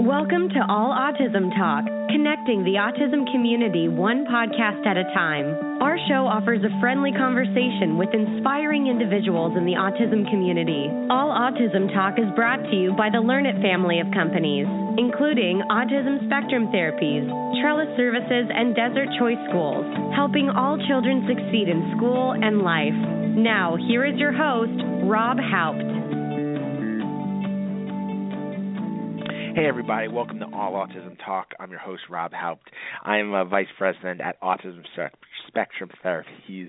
Welcome to All Autism Talk, connecting the autism community one podcast at a time. Our show offers a friendly conversation with inspiring individuals in the autism community. All Autism Talk is brought to you by the Learn It family of companies, including Autism Spectrum Therapies, Trellis Services, and Desert Choice Schools, helping all children succeed in school and life. Now, here is your host, Rob Haupt. Hey, everybody. Welcome to All Autism Talk. I'm your host, Rob Haupt. I'm a vice president at Autism Spectrum Therapies,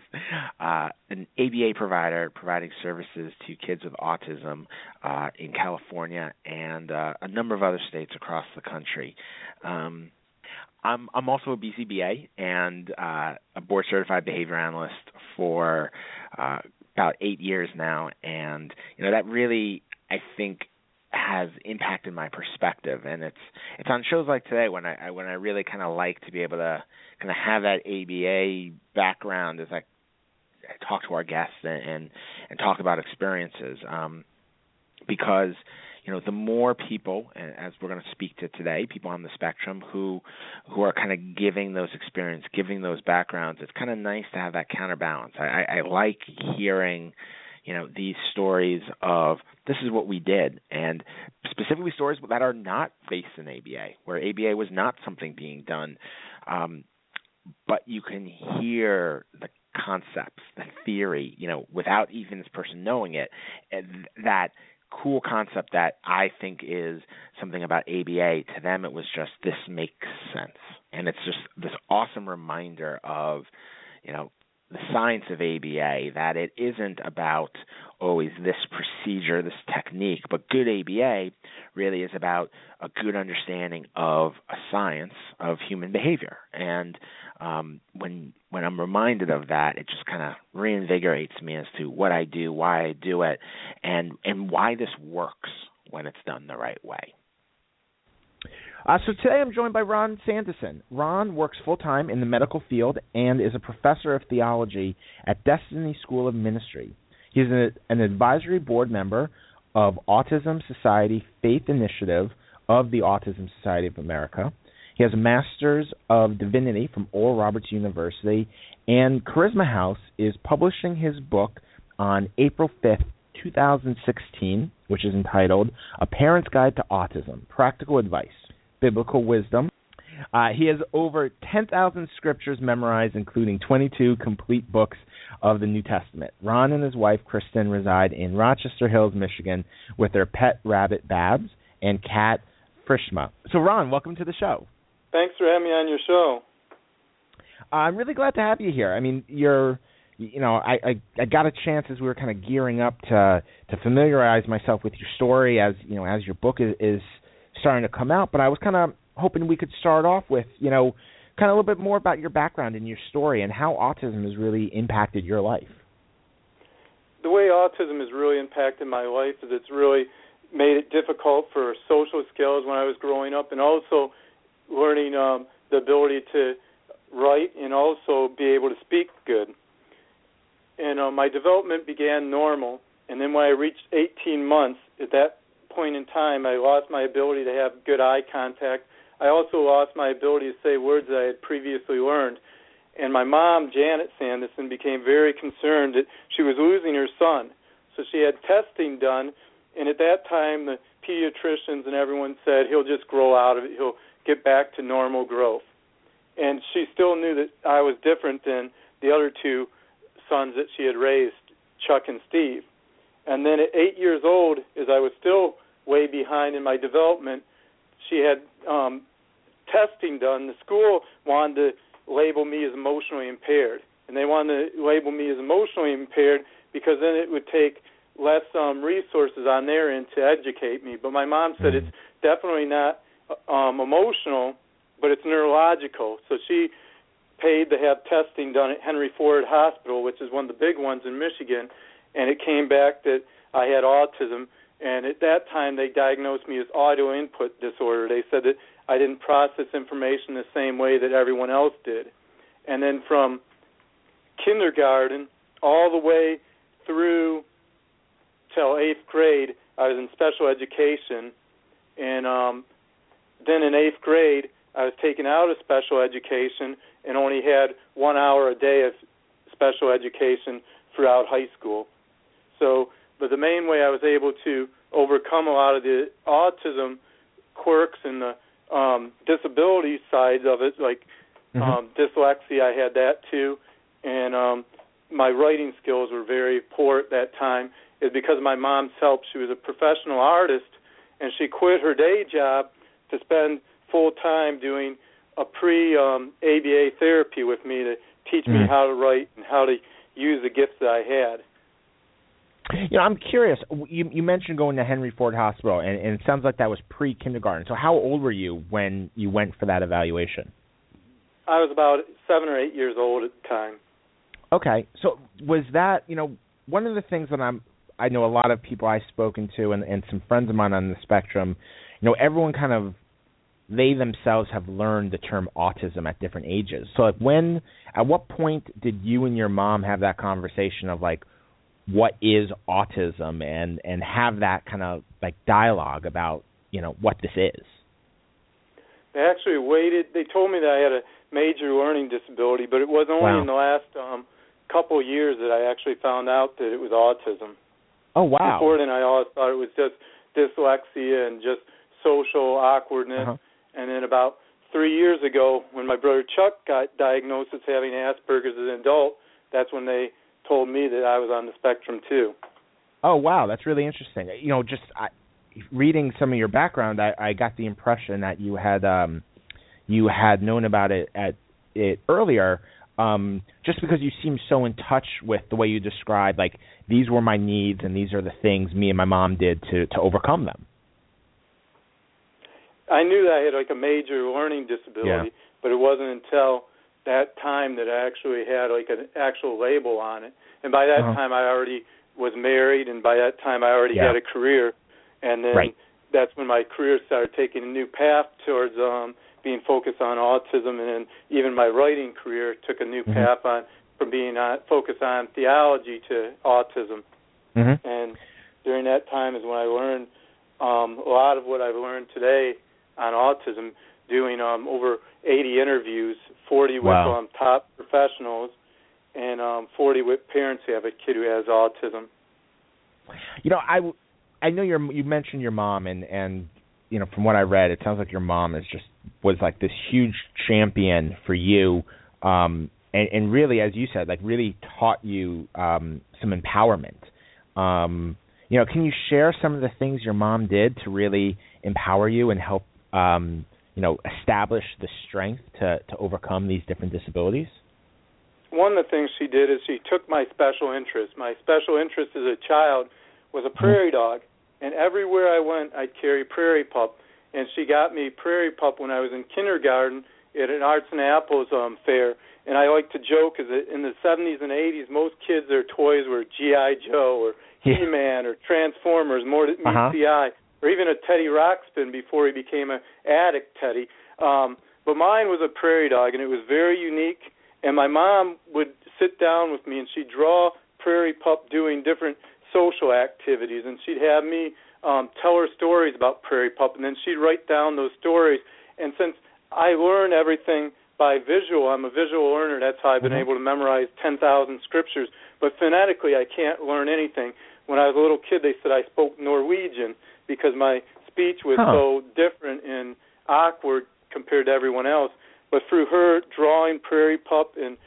an ABA provider providing services to kids with autism in California and a number of other states across the country. I'm also a BCBA and a board-certified behavior analyst for about 8 years now. And, you know, that really, I think, has impacted my perspective, and it's on shows like today when I really kind of like to be able to kind of have that ABA background as I talk to our guests and talk about experiences, because you know the more people, as we're going to speak to today, people on the spectrum who are kind of giving those experience, giving those backgrounds, it's kind of nice to have that counterbalance. I like hearing, you know, these stories of this is what we did, and specifically stories that are not based in ABA, where ABA was not something being done, but you can hear the concepts, the theory, you know, without even this person knowing it, and that cool concept that I think is something about ABA. To them, it was just this makes sense, and it's just this awesome reminder of, you know, the science of ABA, that it isn't about always this procedure, this technique, but good ABA really is about a good understanding of a science of human behavior. And when I'm reminded of that, it just kind of reinvigorates me as to what I do, why I do it, and why this works when it's done the right way. So today I'm joined by Ron Sandison. Ron works full-time in the medical field and is a professor of theology at Destiny School of Ministry. He's an advisory board member of Autism Society Faith Initiative of the Autism Society of America. He has a Master's of Divinity from Oral Roberts University, and Charisma House is publishing his book on April 5th, 2016, which is entitled A Parent's Guide to Autism: Practical Advice, Biblical Wisdom. He has over 10,000 scriptures memorized, including 22 complete books of the New Testament. Ron and his wife, Kristen, reside in Rochester Hills, Michigan, with their pet rabbit, Babs, and cat, Frishma. So, Ron, welcome to the show. Thanks for having me on your show. I'm really glad to have you here. I mean, I got a chance as we were kind of gearing up to familiarize myself with your story as, you know, as your book is starting to come out, but I was kind of hoping we could start off with, you know, kind of a little bit more about your background and your story and how autism has really impacted your life. The way autism has really impacted my life is it's really made it difficult for social skills when I was growing up, and also learning the ability to write and also be able to speak good. And my development began normal, and then when I reached 18 months, at that point in time, I lost my ability to have good eye contact. I also lost my ability to say words that I had previously learned. And my mom, Janet Sanderson, became very concerned that she was losing her son. So she had testing done, and at that time, the pediatricians and everyone said, he'll just grow out of it, he'll get back to normal growth. And she still knew that I was different than the other two sons that she had raised, Chuck and Steve. And then at 8 years old, as I was still way behind in my development, she had testing done. The school wanted to label me as emotionally impaired. And they wanted to label me as emotionally impaired because then it would take less resources on their end to educate me. But my mom said it's definitely not emotional, but it's neurological. So she paid to have testing done at Henry Ford Hospital, which is one of the big ones in Michigan, and it came back that I had autism, and at that time they diagnosed me as auto input disorder. They said that I didn't process information the same way that everyone else did. And then from kindergarten all the way through till 8th grade, I was in special education, And then in 8th grade, I was taken out of special education and only had 1 hour a day of special education throughout high school. So, but the main way I was able to overcome a lot of the autism quirks and the disability sides of it, like dyslexia, I had that too, and my writing skills were very poor at that time, is because of my mom's help. She was a professional artist, and she quit her day job to spend full time doing a pre-ABA therapy with me to teach me how to write and how to use the gifts that I had. You know, I'm curious. You mentioned going to Henry Ford Hospital, and it sounds like that was pre-kindergarten. So how old were you when you went for that evaluation? I was about 7 or 8 years old at the time. Okay. So was that, you know, one of the things that I know a lot of people I've spoken to and some friends of mine on the spectrum, you know, everyone kind of, they themselves have learned the term autism at different ages. So like at what point did you and your mom have that conversation of like, what is autism, and have that kind of like dialogue about, you know, what this is? They actually waited. They told me that I had a major learning disability, but it was only in the last couple years that I actually found out that it was autism. Oh, wow. Before then, I always thought it was just dyslexia and just social awkwardness. And then about 3 years ago, when my brother Chuck got diagnosed as having Asperger's as an adult, that's when they told me that I was on the spectrum too. Oh, wow, that's really interesting. You know, just reading some of your background, I got the impression that you had known about it earlier, just because you seemed so in touch with the way you described, like, these were my needs and these are the things me and my mom did to overcome them. I knew that I had like a major learning disability, but it wasn't until that time that I actually had like an actual label on it. And by that time I already was married, and by that time I already had a career. And then that's when my career started taking a new path towards being focused on autism, and then even my writing career took a new path on from being focused on theology to autism. And during that time is when I learned a lot of what I've learned today on autism, doing over 80 interviews, 40 with top professionals, and 40 with parents who have a kid who has autism. You know, I know you mentioned your mom, and you know, from what I read, it sounds like your mom was like this huge champion for you, and really, as you said, like really taught you some empowerment. You know, can you share some of the things your mom did to really empower you and help you know, establish the strength to overcome these different disabilities? One of the things she did is she took my special interest. My special interest as a child was a prairie dog, and everywhere I went, I'd carry prairie pup. And she got me prairie pup when I was in kindergarten at an Arts and Apples fair. And I like to joke is that in the 70s and 80s, most kids, their toys were G.I. Joe or He-Man or Transformers, more than CI, or even a Teddy Ruxpin before he became an addict Teddy. But mine was a prairie dog, and it was very unique. And my mom would sit down with me, and she'd draw prairie pup doing different social activities, and she'd have me tell her stories about prairie pup, and then she'd write down those stories. And since I learn everything by visual, I'm a visual learner, that's how I've been able to memorize 10,000 scriptures, but phonetically I can't learn anything. When I was a little kid, they said I spoke Norwegian because my speech was so different and awkward compared to everyone else. But through her drawing prairie pup and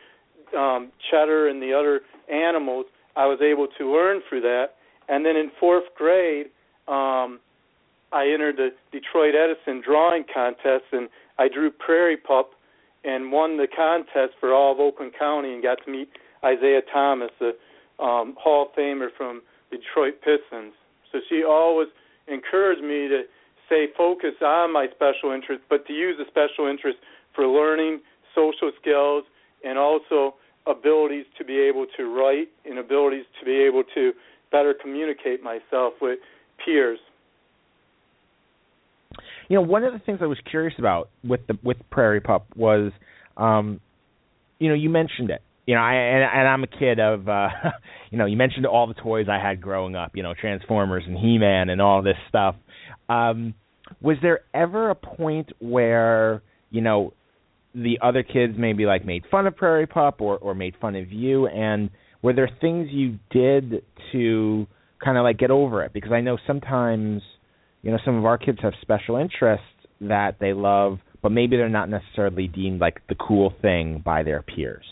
cheddar and the other animals, I was able to learn through that. And then in 4th grade, I entered the Detroit Edison drawing contest, and I drew prairie pup and won the contest for all of Oakland County, and got to meet Isaiah Thomas, the Hall of Famer from the Detroit Pistons. So she always encouraged me to stay focused on my special interest, but to use the special interest for learning social skills and also abilities to be able to write and abilities to be able to better communicate myself with peers. You know, one of the things I was curious about with prairie pup was, you know, you mentioned it. You know, and I'm a kid of, you know, you mentioned all the toys I had growing up. You know, Transformers and He-Man and all this stuff. was there ever a point where, you know, the other kids maybe like made fun of Prairie Pup or made fun of you? And were there things you did to kind of like get over it? Because I know sometimes, you know, some of our kids have special interests that they love, but maybe they're not necessarily deemed like the cool thing by their peers.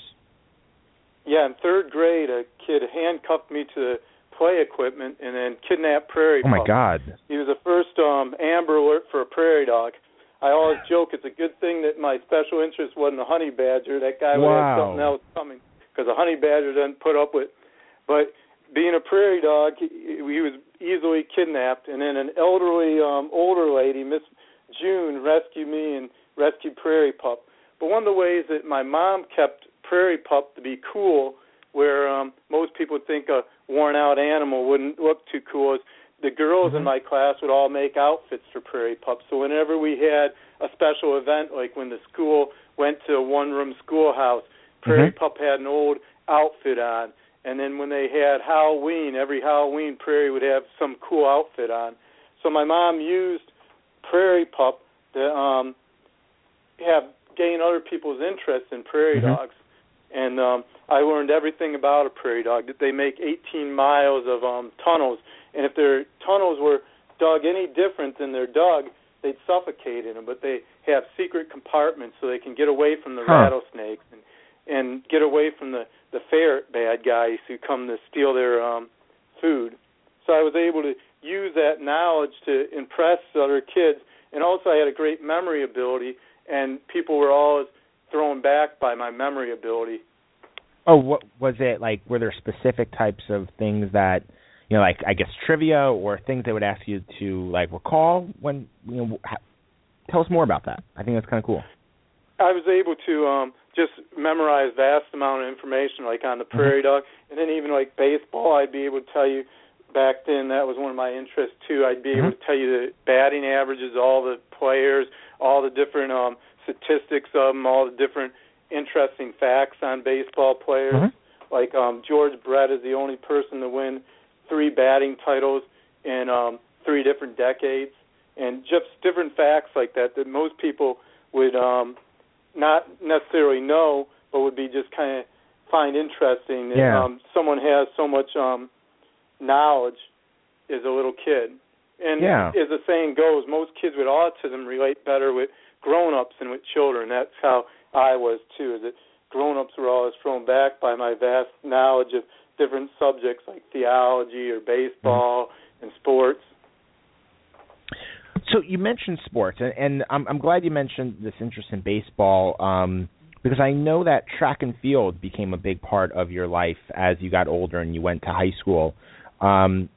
Yeah, in third grade, a kid handcuffed me to the play equipment and then kidnapped Prairie Pup. Oh, my God. He was the first Amber Alert for a prairie dog. I always joke it's a good thing that my special interest wasn't a honey badger. That guy would have something else coming because a honey badger doesn't put up with. But being a prairie dog, he was easily kidnapped. And then an elderly, older lady, Miss June, rescued me and rescued Prairie Pup. But one of the ways that my mom kept Prairie Pup to be cool, where most people think a worn-out animal wouldn't look too cool, is the girls in my class would all make outfits for Prairie Pup. So whenever we had a special event, like when the school went to a one-room schoolhouse, Prairie Pup had an old outfit on. And then when they had Halloween, every Halloween, Prairie would have some cool outfit on. So my mom used Prairie Pup to gain other people's interest in prairie dogs. And I learned everything about a prairie dog, that they make 18 miles of tunnels. And if their tunnels were dug any different than they're dug, they'd suffocate in them. But they have secret compartments so they can get away from the rattlesnakes and get away from the ferret bad guys who come to steal their food. So I was able to use that knowledge to impress other kids. And also I had a great memory ability, and people were always thrown back by my memory ability. Oh, what was it like? Were there specific types of things that, you know, like I guess trivia or things they would ask you to like recall? When you know, tell us more about that. I think that's kind of cool. I was able to just memorize vast amount of information, like on the prairie dog, and then even like baseball. I'd be able to tell you. Back then, that was one of my interests too. I'd be able to tell you the batting averages, all the players, all the different statistics of them, all the different interesting facts on baseball players. Like George Brett is the only person to win 3 batting titles in 3 different decades, and just different facts like that that most people would not necessarily know, but would be just kind of find interesting. Yeah. And, someone has so much knowledge as a little kid. And as the saying goes, most kids with autism relate better with grown-ups than with children. That's how I was, too, is that grown-ups were always thrown back by my vast knowledge of different subjects like theology or baseball and sports. So you mentioned sports, and I'm glad you mentioned this interest in baseball because I know that track and field became a big part of your life as you got older and you went to high school. And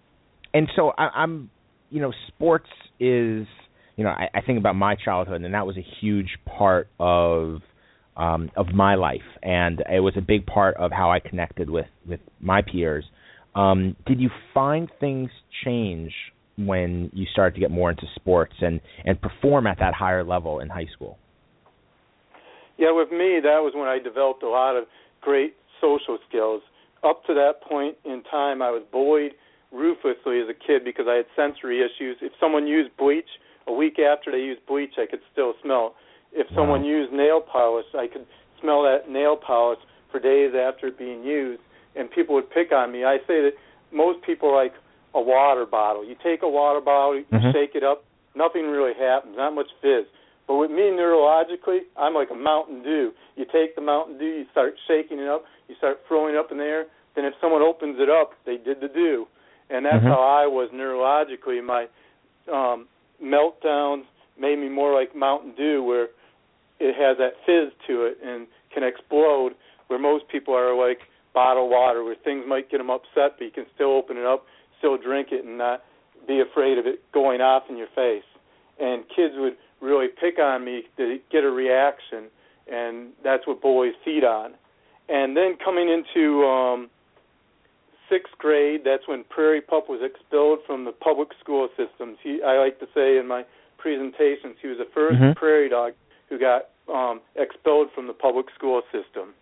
so I'm, you know, sports is, you know, I think about my childhood, and that was a huge part of my life, and it was a big part of how I connected with my peers. Did you find things change when you started to get more into sports and perform at that higher level in high school? Yeah, with me, that was when I developed a lot of great social skills. Up to that point in time, I was bullied ruthlessly as a kid because I had sensory issues. If someone used bleach, a week after they used bleach, I could still smell it. If someone used nail polish, I could smell that nail polish for days after it being used, and people would pick on me. I say that most people are like a water bottle. You take a water bottle, you shake it up, nothing really happens, not much fizz. But with me neurologically, I'm like a Mountain Dew. You take the Mountain Dew, you start shaking it up, you start throwing it up in the air, then if someone opens it up, they did the dew. And that's how I was neurologically. My meltdowns made me more like Mountain Dew, where it has that fizz to it and can explode, where most people are like bottled water, where things might get them upset, but you can still open it up, still drink it, and not be afraid of it going off in your face. And kids would really pick on me to get a reaction, and that's what boys feed on. And then coming into sixth grade, that's when Prairie Pup was expelled from the public school systems. I like to say in my presentations, he was the first prairie dog who got expelled from the public school system.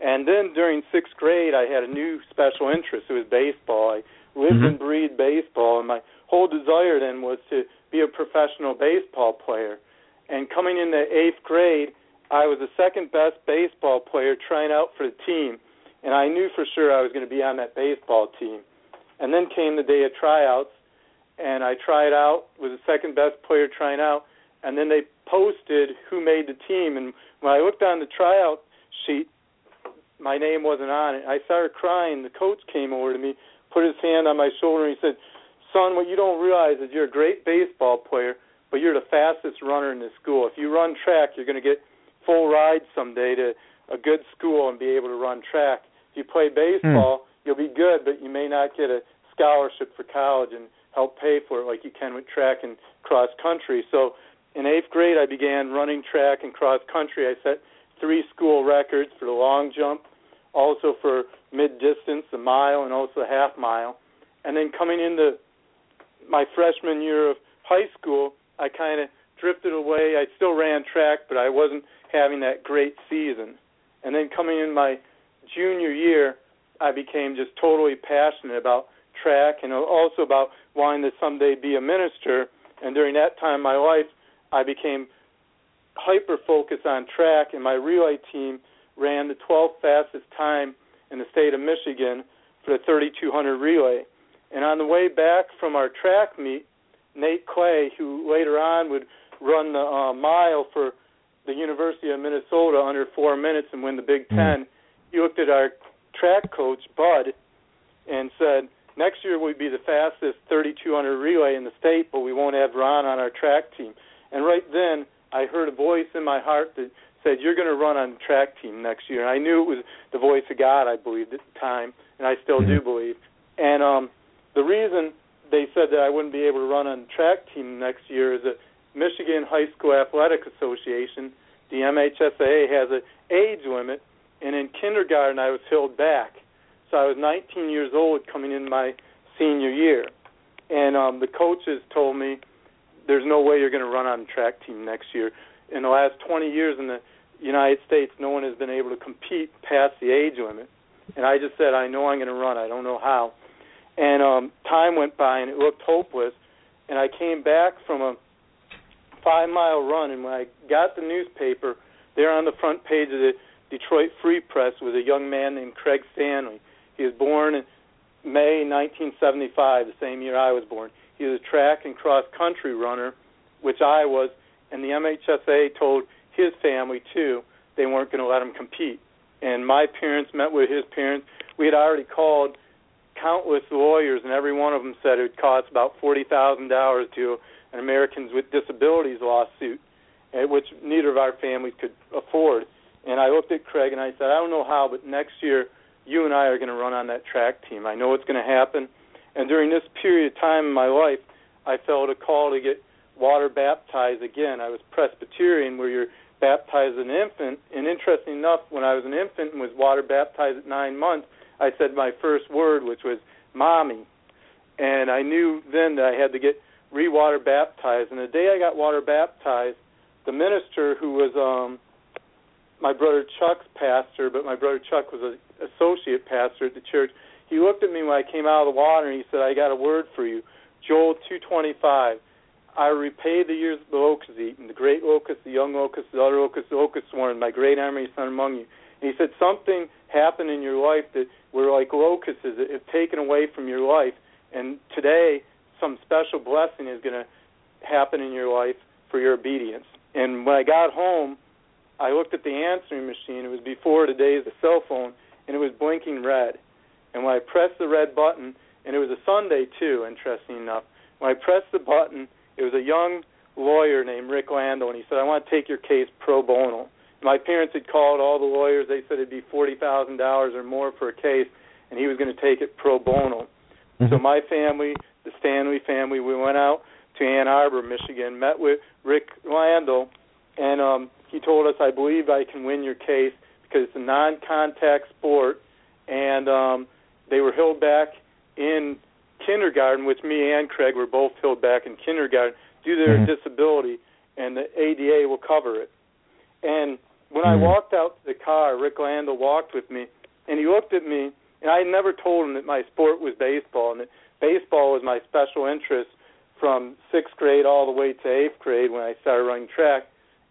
And then during sixth grade, I had a new special interest. It was baseball. I lived and breathed baseball, and my whole desire then was to be a professional baseball player. And coming into eighth grade, I was the second best baseball player trying out for the team, and I knew for sure I was going to be on that baseball team. And then came the day of tryouts, and I tried out, was the second best player trying out, and then they posted who made the team. And when I looked on the tryout sheet, my name wasn't on it. I started crying. The coach came over to me, put his hand on my shoulder, and he said, "Son, what you don't realize is you're a great baseball player, but you're the fastest runner in the school. If you run track, you're going to get full ride someday to a good school and be able to run track. If you play baseball, you'll be good, but you may not get a scholarship for college and help pay for it like you can with track and cross country." So in eighth grade, I began running track and cross country. I set 3 school records for the long jump, also for mid-distance, a mile, and also a half mile. And then coming into my freshman year of high school, I kind of drifted away. I still ran track, but I wasn't having that great season. And then coming in my junior year, I became just totally passionate about track and also about wanting to someday be a minister. And during that time in my life, I became hyper-focused on track, and my relay team ran the 12th fastest time in the state of Michigan for the 3200 relay. And on the way back from our track meet, Nate Clay, who later on would run the mile for the University of Minnesota under 4 minutes and win the Big Ten, he looked at our track coach, Bud, and said, "Next year we'd be the fastest 3200 relay in the state, but we won't have Ron on our track team." And right then I heard a voice in my heart that said, "You're going to run on the track team next year." And I knew it was the voice of God, I believed at the time, and I still do believe. And the reason they said that I wouldn't be able to run on the track team next year is that Michigan High School Athletic Association, the MHSAA, has an age limit, and in kindergarten I was held back. So I was 19 years old coming in my senior year. And the coaches told me, "There's no way you're going to run on the track team next year." In the last 20 years in the United States, no one has been able to compete past the age limit. And I just said, "I know I'm going to run. I don't know how." And time went by, and it looked hopeless. And I came back from a 5-mile run, and when I got the newspaper, there on the front page of the Detroit Free Press was a young man named Craig Stanley. He was born in May 1975, the same year I was born. He was a track and cross-country runner, which I was, and the MHSAA told his family, too, they weren't going to let him compete. And my parents met with his parents. We had already called countless lawyers, and every one of them said it would cost about $40,000 to an Americans with Disabilities lawsuit, which neither of our families could afford. And I looked at Craig, and I said, "I don't know how, but next year you and I are going to run on that track team. I know it's going to happen." And during this period of time in my life, I felt a call to get water baptized again. I was Presbyterian, where you're baptized as an infant. And interesting enough, when I was an infant and was water baptized at 9 months, I said my first word, which was "mommy." And I knew then that I had to get re-water baptized. And the day I got water baptized, the minister who was my brother Chuck's pastor, but my brother Chuck was an associate pastor at the church, he looked at me when I came out of the water, and he said, "I got a word for you. Joel 2:25, I repaid the years of the locust eaten, the great locust, the young locust, the other locust, the locust swarmed, my great army son among you." And he said, "Something happened in your life that were like locusts that have taken away from your life, and today some special blessing is going to happen in your life for your obedience." And when I got home, I looked at the answering machine. It was before the days of cell phone, and it was blinking red. And when I pressed the red button, and it was a Sunday too, interesting enough, when I pressed the button, it was a young lawyer named Rick Landel, and he said, "I want to take your case pro bono." My parents had called all the lawyers. They said it'd be $40,000 or more for a case, and he was going to take it pro bono. So my family, the Stanley family, we went out to Ann Arbor, Michigan, met with Rick Landel, and he told us, "I believe I can win your case because it's a non-contact sport," and they were held back in kindergarten, which me and Craig were both held back in kindergarten due to their disability, and the ADA will cover it. And when I walked out to the car, Rick Landel walked with me, and he looked at me, and And I never told him that my sport was baseball, and that baseball was my special interest from 6th grade all the way to 8th grade when I started running track.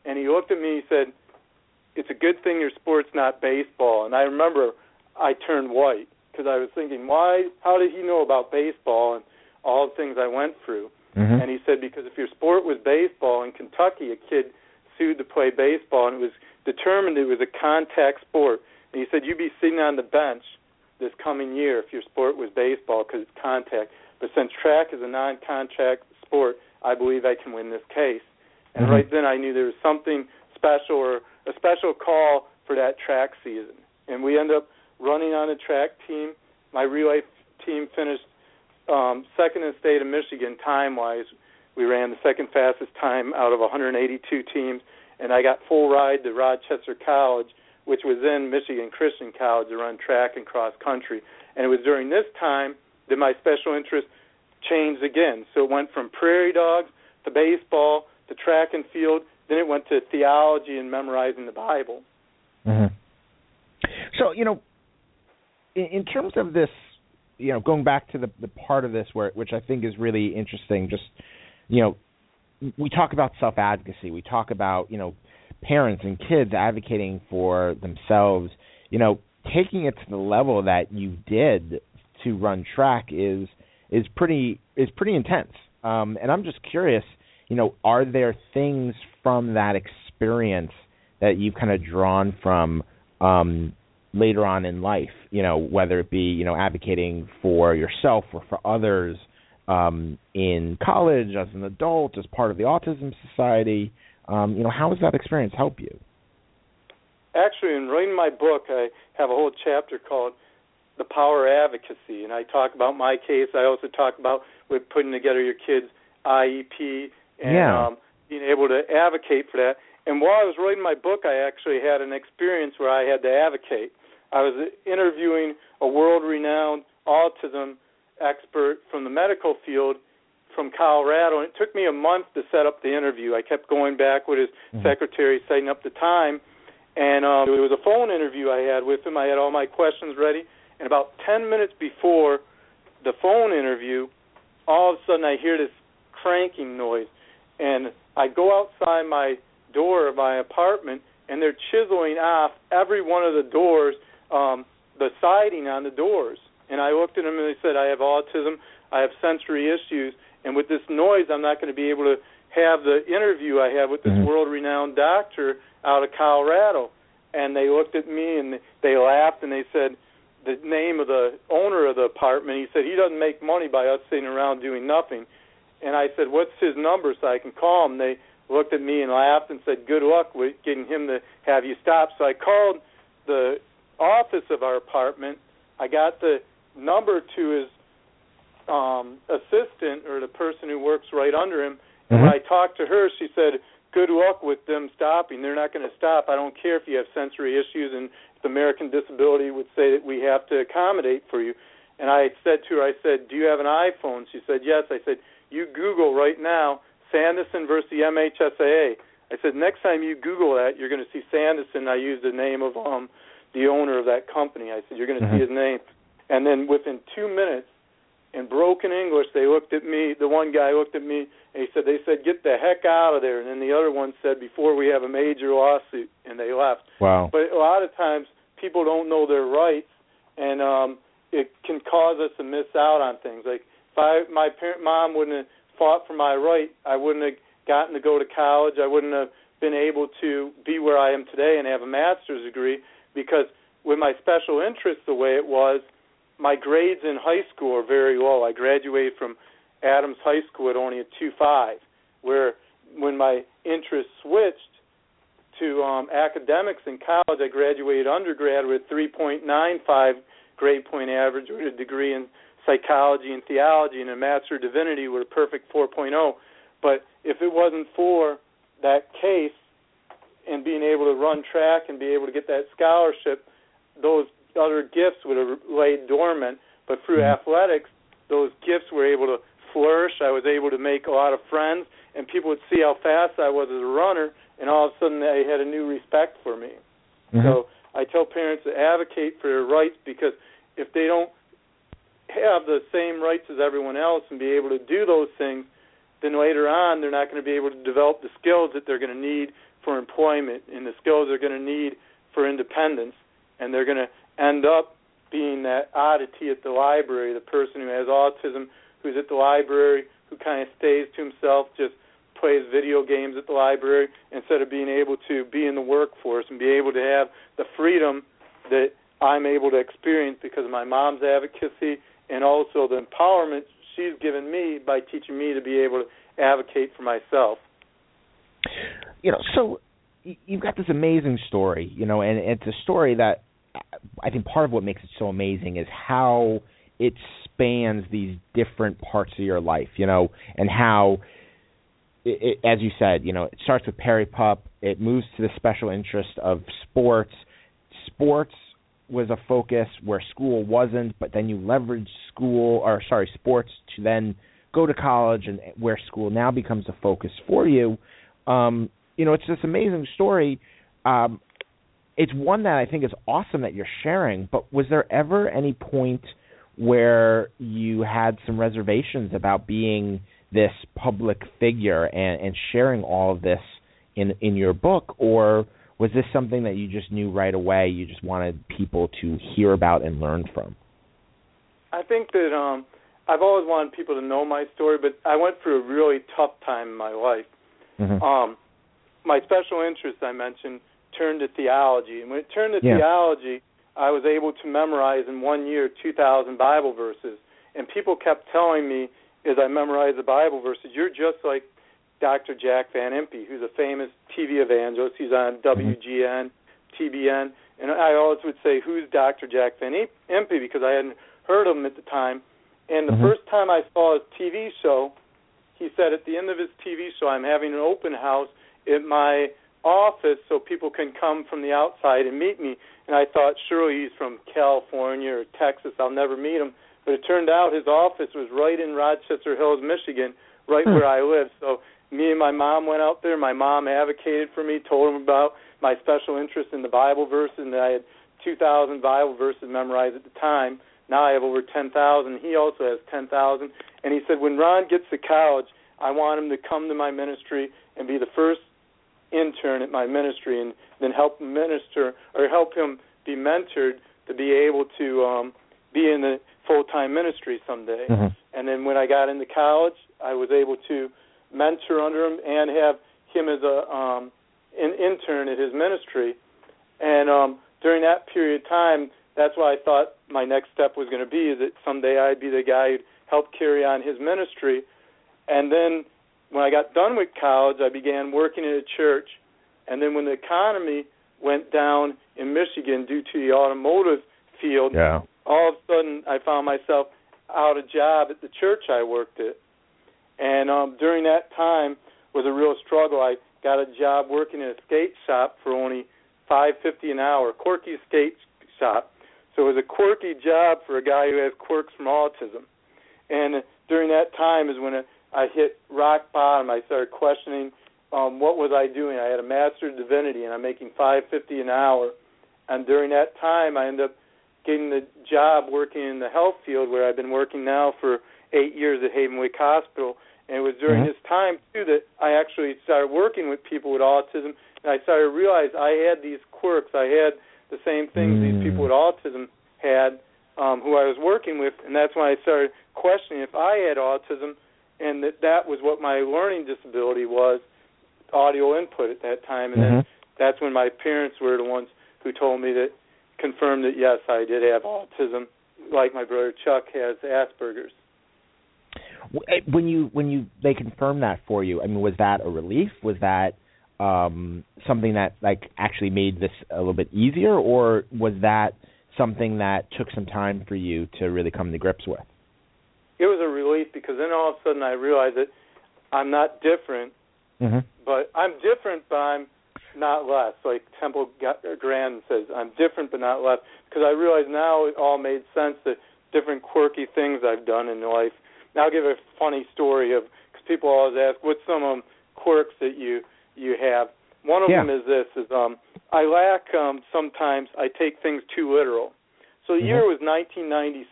And he looked at me and he said, "It's a good thing your sport's not baseball." And I remember I turned white because I was thinking, why? How did he know about baseball and all the things I went through? Mm-hmm. And he said, because if your sport was baseball, in Kentucky, a kid sued to play baseball, and it was determined it was a contact sport. And he said, you'd be sitting on the bench this coming year if your sport was baseball because it's contact. But since track is a non-contact sport, I believe I can win this case. And right then I knew there was something special, or a special call for that track season. And we ended up running on a track team. My relay team finished second in the state of Michigan time-wise. We ran the second fastest time out of 182 teams, and I got full ride to Rochester College, which was in Michigan Christian College, to run track and cross-country. And it was during this time that my special interest changed again. So it went from prairie dogs to baseball to track and field, then it went to theology and memorizing the Bible. Mm-hmm. So, you know, in terms of this, you know, going back to the part of this where, which I think is really interesting, just, you know, we talk about self-advocacy. We talk about, you know, parents and kids advocating for themselves. You know, taking it to the level that you did to run track is pretty intense. And I'm just curious, you know, are there things from that experience that you've kind of drawn from later on in life, you know, whether it be, you know, advocating for yourself or for others in college, as an adult, as part of the Autism Society? You know, how has that experience helped you? Actually, in writing my book, I have a whole chapter called The Power of Advocacy, and I talk about my case. I also talk about with putting together your kids' IEP, and being able to advocate for that. And while I was writing my book, I actually had an experience where I had to advocate. I was interviewing a world-renowned autism expert from the medical field from Colorado, and it took me a month to set up the interview. I kept going back with his secretary, setting up the time, and it was a phone interview I had with him. I had all my questions ready, and about 10 minutes before the phone interview, all of a sudden I hear this cranking noise, and I go outside my door of my apartment, and they're chiseling off every one of the doors, the siding on the doors. And I looked at them and they said, I have autism, I have sensory issues, and with this noise I'm not going to be able to have the interview I have with this world-renowned doctor out of Colorado. And they looked at me and they laughed, and they said the name of the owner of the apartment. He said, he doesn't make money by us sitting around doing nothing. And I said, what's his number so I can call him? They looked at me and laughed and said, good luck with getting him to have you stop. So I called the office of our apartment. I got the number to his assistant, or the person who works right under him. And when I talked to her, she said, good luck with them stopping. They're not going to stop. I don't care if you have sensory issues, and the American Disability would say that we have to accommodate for you. And I said to her, I said, do you have an iPhone? She said, yes. I said, you Google right now Sanderson versus the MHSAA. I said, next time you Google that, you're going to see Sanderson. I used the name of the owner of that company. I said, you're going to see his name. And then within 2 minutes, in broken English, they looked at me. The one guy looked at me, and he said, they said, get the heck out of there. And then the other one said, before we have a major lawsuit, and they left. Wow. But a lot of times, people don't know their rights, and it can cause us to miss out on things. Like, if my mom wouldn't have fought for my right, I wouldn't have gotten to go to college. I wouldn't have been able to be where I am today and have a master's degree, because with my special interest the way it was, my grades in high school are very low. I graduated from Adams High School at only a 2.5, where when my interest switched to academics in college, I graduated undergrad with 3.95 grade point average, with a degree in psychology and theology, and a Master of Divinity with a perfect 4.0. But if it wasn't for that case and being able to run track and be able to get that scholarship, those other gifts would have laid dormant. But through athletics, those gifts were able to flourish. I was able to make a lot of friends, and people would see how fast I was as a runner, and all of a sudden they had a new respect for me. So I tell parents to advocate for their rights, because if they don't have the same rights as everyone else and be able to do those things, then later on they're not going to be able to develop the skills that they're going to need for employment and the skills they're going to need for independence, and they're going to end up being that oddity at the library, the person who has autism, who's at the library, who kind of stays to himself, just plays video games at the library instead of being able to be in the workforce and be able to have the freedom that I'm able to experience because of my mom's advocacy and also the empowerment she's given me by teaching me to be able to advocate for myself. You know, so you've got this amazing story, you know, and it's a story that I think part of what makes it so amazing is how it spans these different parts of your life, you know, and how, it, as you said, you know, it starts with Perry Pup, it moves to the special interest of sports. Sports was a focus where school wasn't, but then you leverage sports to then go to college and where school now becomes a focus for you. You know, it's this amazing story. It's one that I think is awesome that you're sharing, but was there ever any point where you had some reservations about being this public figure and sharing all of this in your book, or was this something that you just knew right away you just wanted people to hear about and learn from? I think that I've always wanted people to know my story, but I went through a really tough time in my life. Mm-hmm. My special interest, I mentioned, turned to theology. And when it turned to theology, I was able to memorize in 1 year 2,000 Bible verses. And people kept telling me as I memorized the Bible verses, you're just like Dr. Jack Van Impe, who's a famous TV evangelist. He's on WGN, TBN. And I always would say, who's Dr. Jack Van Impe? Because I hadn't heard of him at the time. And the first time I saw his TV show, he said at the end of his TV show, I'm having an open house at my office so people can come from the outside and meet me. And I thought, surely he's from California or Texas. I'll never meet him. But it turned out his office was right in Rochester Hills, Michigan, right where I live. So me and my mom went out there. My mom advocated for me, told him about my special interest in the Bible verses, and that I had 2,000 Bible verses memorized at the time. Now I have over 10,000. He also has 10,000. And he said, when Ron gets to college, I want him to come to my ministry and be the first intern at my ministry and then help minister or help him be mentored to be able to be in the full-time ministry someday. Mm-hmm. And then when I got into college, I was able to mentor under him and have him as an intern at his ministry. And during that period of time, that's why I thought my next step was going to be is that someday I'd be the guy who'd help carry on his ministry. And then when I got done with college, I began working at a church. And then when the economy went down in Michigan due to the automotive field, all of a sudden I found myself out of job at the church I worked at. And during that time was a real struggle. I got a job working at a skate shop for only $5.50 an hour, quirky skate shop. So it was a quirky job for a guy who has quirks from autism. And during that time is when I hit rock bottom. I started questioning what was I doing. I had a Master of Divinity, and I'm making $5.50 an hour. And during that time, I ended up getting the job working in the health field where I've been working now for 8 years at Havenwick Hospital. And it was during this time, too, that I actually started working with people with autism, and I started to realize I had these quirks. I had the same things these people with autism had who I was working with, and that's when I started questioning if I had autism and that was what my learning disability was, audio input at that time. And then that's when my parents were the ones who told me that, confirmed that, yes, I did have autism, like my brother Chuck has Asperger's. When they confirmed that for you, I mean, was that a relief? Was that something that like actually made this a little bit easier, or was that something that took some time for you to really come to grips with? It was a relief because then all of a sudden I realized that I'm not different, but I'm different, but I'm not less. Like Temple Grandin says, I'm different but not less, because I realized now it all made sense, the different quirky things I've done in life. Now I'll give a funny story of, because people always ask, what's some quirks that you have? One of them is this: I lack sometimes. I take things too literal. So the year was 1996.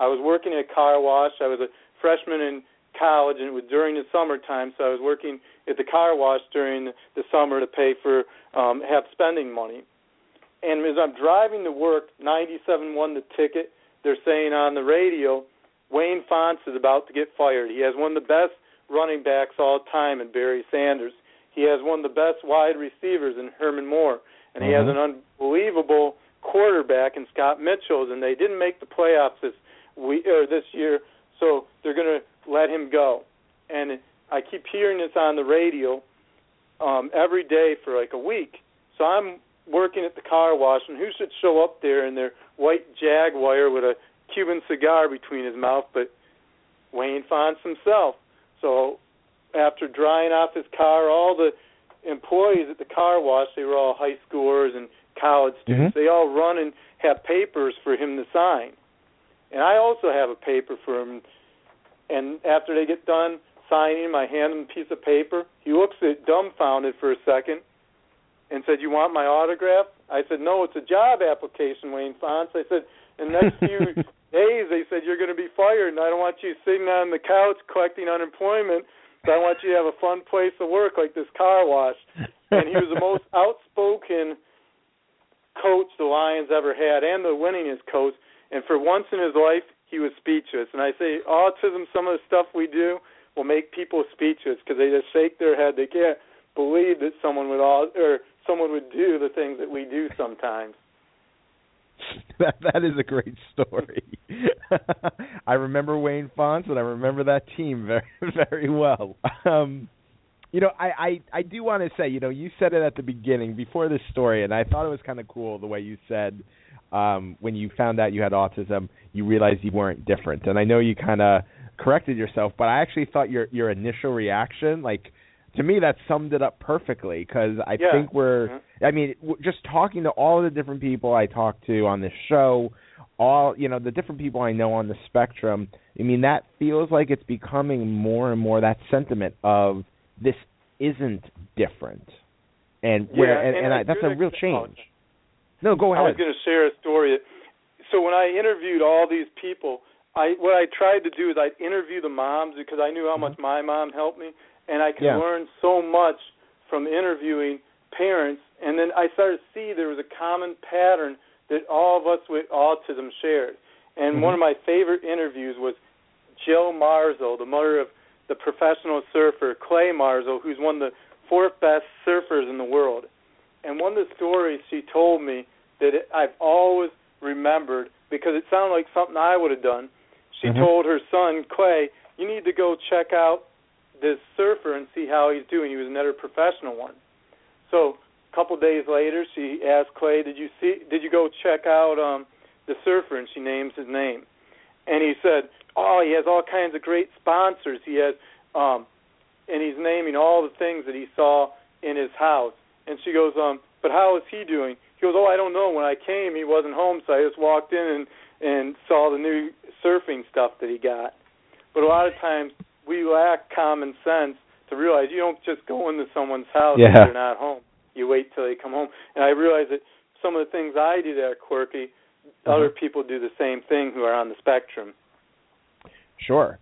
I was working at a car wash. I was a freshman in college, and it was during the summertime, so I was working at the car wash during the summer to pay for half spending money. And as I'm driving to work, 97.1 The Ticket, they're saying on the radio, Wayne Fontes is about to get fired. He has one of the best running backs all time in Barry Sanders. He has one of the best wide receivers in Herman Moore. And he has an unbelievable quarterback in Scott Mitchell. And they didn't make the playoffs this year, so they're going to let him go. And I keep hearing this on the radio every day for like a week. So I'm working at the car wash, and who should show up there in their white Jaguar with a Cuban cigar between his mouth but Wayne Fontes himself. So after drying off his car, all the employees at the car wash, they were all high schoolers and college students, they all run and have papers for him to sign. And I also have a paper for him. And after they get done signing, I hand him a piece of paper. He looks at it dumbfounded for a second and said, "You want my autograph?" I said, "No, it's a job application, Wayne Fontes." I said, "In the next few days," they said, "you're going to be fired, and I don't want you sitting on the couch collecting unemployment, so I want you to have a fun place to work like this car wash." And he was the most outspoken coach the Lions ever had and the winningest coach, and for once in his life, he was speechless. And I say, autism, some of the stuff we do will make people speechless because they just shake their head. They can't believe that someone would do the things that we do sometimes. That is a great story. I remember Wayne Fontes, and I remember that team very, very well. I do want to say, you said it at the beginning before this story, and I thought it was kind of cool the way you said when you found out you had autism, you realized you weren't different. And I know you kind of corrected yourself, but I actually thought your initial reaction, like, to me, that summed it up perfectly because I think just talking to all the different people I talk to on this show, the different people I know on the spectrum, that feels like it's becoming more and more that sentiment of this isn't different. That's a real change. No, go ahead. I was going to share a story. So when I interviewed all these people, what I tried to do is I'd interview the moms because I knew how much my mom helped me. And I could learn so much from interviewing parents. And then I started to see there was a common pattern that all of us with autism shared. And one of my favorite interviews was Jill Marzo, the mother of the professional surfer, Clay Marzo, who's one of the 4th best surfers in the world. And one of the stories she told me that I've always remembered because it sounded like something I would have done. She told her son, Clay, you need to go check out this surfer and see how he's doing. He was another professional one. So a couple days later, she asked Clay, did you go check out the surfer? And she names his name. And he said, oh, he has all kinds of great sponsors. He has, and he's naming all the things that he saw in his house. And she goes, but how is he doing? He goes, oh, I don't know. When I came, he wasn't home, so I just walked in and saw the new surfing stuff that he got. But a lot of times, we lack common sense to realize you don't just go into someone's house if they're not home. You wait till they come home. And I realize that some of the things I do that are quirky, other people do the same thing who are on the spectrum. Sure.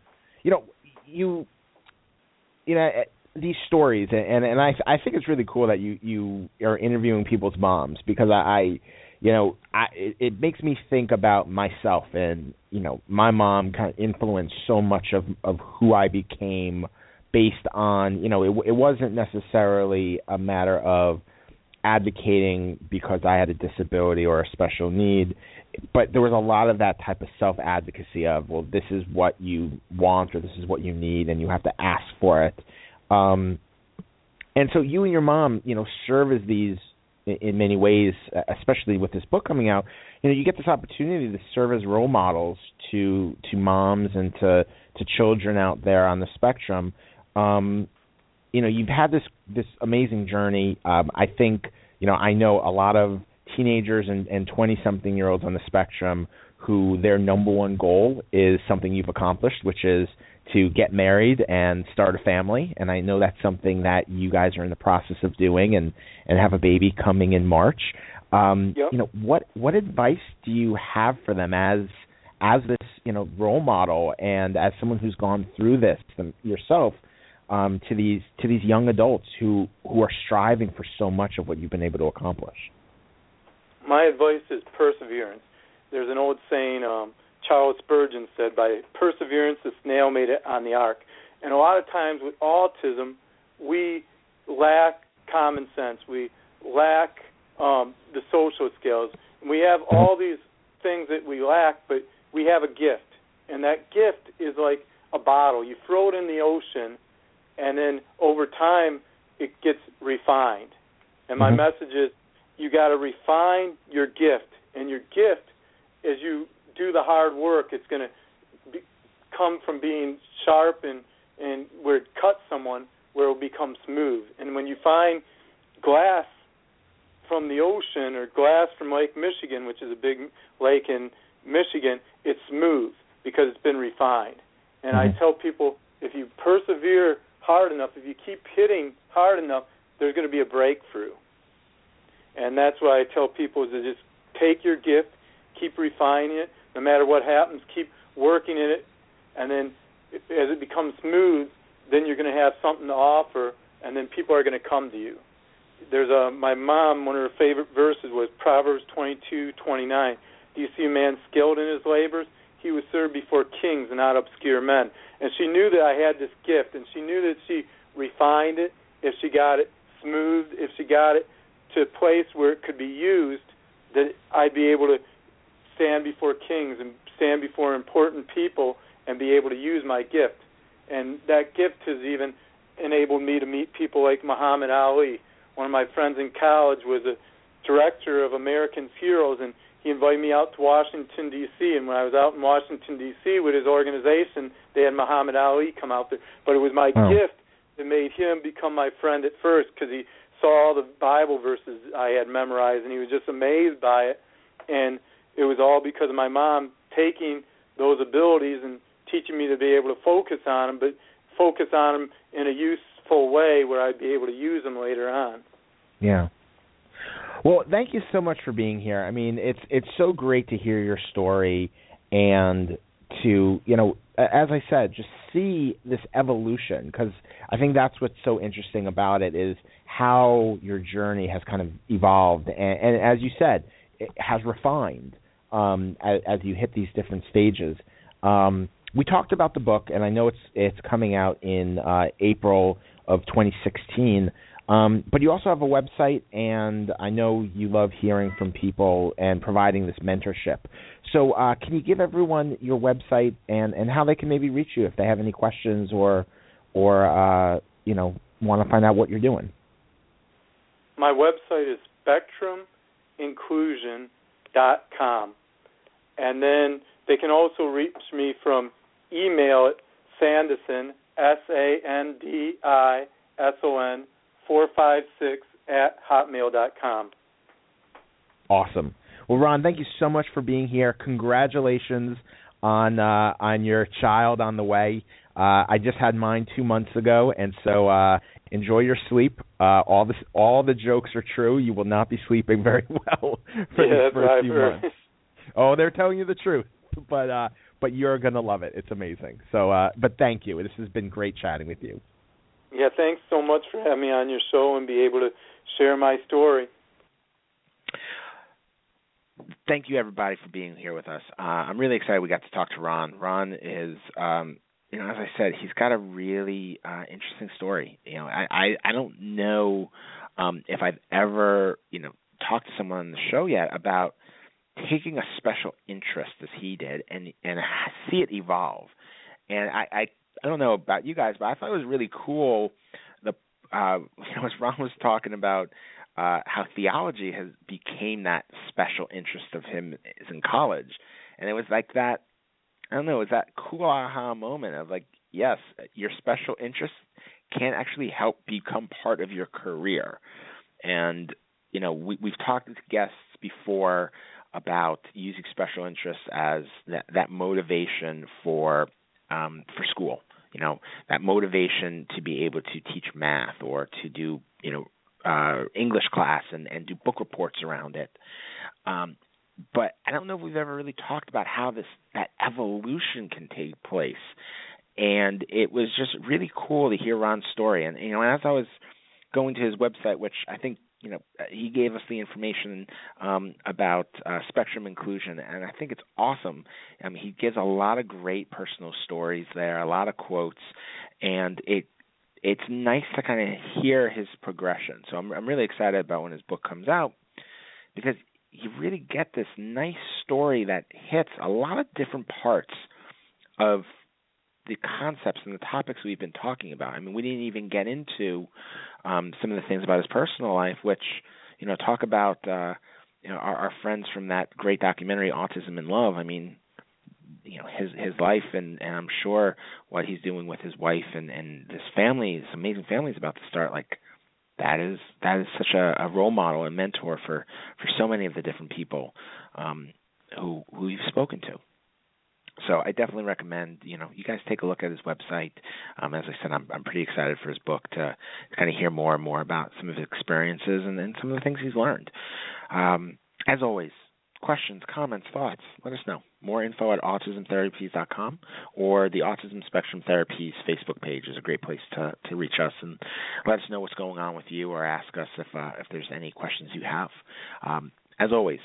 These stories, and I think it's really cool that you are interviewing people's moms because it makes me think about myself and, my mom kind of influenced so much of who I became based on, it wasn't necessarily a matter of advocating because I had a disability or a special need, but there was a lot of that type of self-advocacy of, well, this is what you want or this is what you need and you have to ask for it. And so you and your mom, serve as these, in many ways, especially with this book coming out, you get this opportunity to serve as role models to moms and to children out there on the spectrum. You've had this amazing journey. I think, I know a lot of teenagers and 20-something-year-olds on the spectrum who their number one goal is something you've accomplished, which is to get married and start a family. And I know that's something that you guys are in the process of doing and have a baby coming in March. Yep. You know, what advice do you have for them as this, you know, role model and as someone who's gone through this yourself, to these young adults who are striving for so much of what you've been able to accomplish? My advice is perseverance. There's an old saying, Charles Spurgeon said, by perseverance the snail made it on the ark. And a lot of times with autism, we lack common sense. We lack the social skills. And we have all these things that we lack, but we have a gift. And that gift is like a bottle. You throw it in the ocean, and then over time it gets refined. And my message is you got to refine your gift. And your gift, as you do the hard work, it's going to come from being sharp and where it cuts someone, where it will become smooth. And when you find glass from the ocean or glass from Lake Michigan, which is a big lake in Michigan, it's smooth because it's been refined. And I tell people, if you persevere hard enough, if you keep hitting hard enough, there's going to be a breakthrough. And that's why I tell people is to just take your gift, keep refining it, no matter what happens, keep working in it, and then as it becomes smooth, then you're going to have something to offer, and then people are going to come to you. There's my mom, one of her favorite verses was Proverbs 22:29. Do you see a man skilled in his labors? He was served before kings and not obscure men. And she knew that I had this gift, and she knew that she refined it, if she got it smoothed, if she got it to a place where it could be used, that I'd be able to stand before kings and stand before important people and be able to use my gift. And that gift has even enabled me to meet people like Muhammad Ali. One of my friends in college was a director of American Funerals, and he invited me out to Washington, D.C., and when I was out in Washington, D.C. with his organization, they had Muhammad Ali come out there. But it was my gift that made him become my friend at first, because he saw all the Bible verses I had memorized, and he was just amazed by it. And it was all because of my mom taking those abilities and teaching me to be able to focus on them, but focus on them in a useful way where I'd be able to use them later on. Yeah. Well, thank you so much for being here. I mean, it's so great to hear your story and to, you know, as I said, just see this evolution, because I think that's what's so interesting about it is how your journey has kind of evolved. And as you said, it has refined as you hit these different stages. We talked about the book, and I know it's coming out in April of 2016. But you also have a website, and I know you love hearing from people and providing this mentorship. So can you give everyone your website and how they can maybe reach you if they have any questions or you know, want to find out what you're doing? My website is spectruminclusion.com. And then they can also reach me from email at Sandison, Sandison, 456 @hotmail.com. Awesome. Well, Ron, thank you so much for being here. Congratulations on your child on the way. I just had mine 2 months ago, and so enjoy your sleep. All the jokes are true. You will not be sleeping very well for the first few months. Oh, they're telling you the truth, but you're gonna love it. It's amazing. So, but thank you. This has been great chatting with you. Yeah, thanks so much for having me on your show and be able to share my story. Thank you, everybody, for being here with us. I'm really excited we got to talk to Ron. Ron is, you know, as I said, he's got a really interesting story. You know, I don't know if I've ever, you know, talked to someone on the show yet about taking a special interest as he did and see it evolve. And I don't know about you guys, but I thought it was really cool. You know, as Ron was talking about how theology has became that special interest of him is in college, and it was like that. I don't know, it was that cool aha moment of like, yes, your special interest can actually help become part of your career. And you know, we've talked to guests before about using special interests as that motivation for school. You know, that motivation to be able to teach math or to do, you know, English class and do book reports around it. But I don't know if we've ever really talked about how that evolution can take place. And it was just really cool to hear Ron's story. And, you know, as I was going to his website, which I think, you know, he gave us the information about spectrum inclusion, and I think it's awesome. I mean, he gives a lot of great personal stories there, a lot of quotes, and it's nice to kind of hear his progression. So I'm really excited about when his book comes out, because you really get this nice story that hits a lot of different parts of the concepts and the topics we've been talking about. I mean, we didn't even get into some of the things about his personal life, which, you know, talk about, you know, our friends from that great documentary, Autism in Love. I mean, you know, his life and I'm sure what he's doing with his wife and this family, this amazing family is about to start. Like, that is such a role model and mentor for so many of the different people who you've spoken to. So I definitely recommend, you know, you guys take a look at his website. As I said, I'm pretty excited for his book to kind of hear more and more about some of his experiences and some of the things he's learned. As always, questions, comments, thoughts, let us know. More info at autismtherapies.com, or the Autism Spectrum Therapies Facebook page is a great place to reach us and let us know what's going on with you, or ask us if there's any questions you have. As always,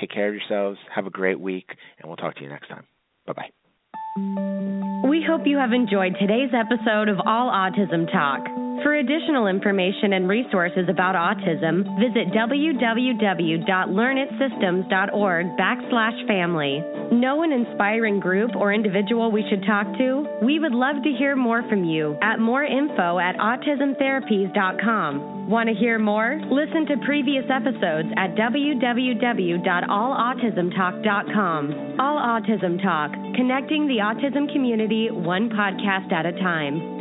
take care of yourselves, have a great week, and we'll talk to you next time. Bye-bye. We hope you have enjoyed today's episode of All Autism Talk. For additional information and resources about autism, visit www.learnitsystems.org/family. Know an inspiring group or individual we should talk to? We would love to hear more from you at moreinfo@autismtherapies.com. Want to hear more? Listen to previous episodes at www.allautismtalk.com. All Autism Talk, connecting the autism community one podcast at a time.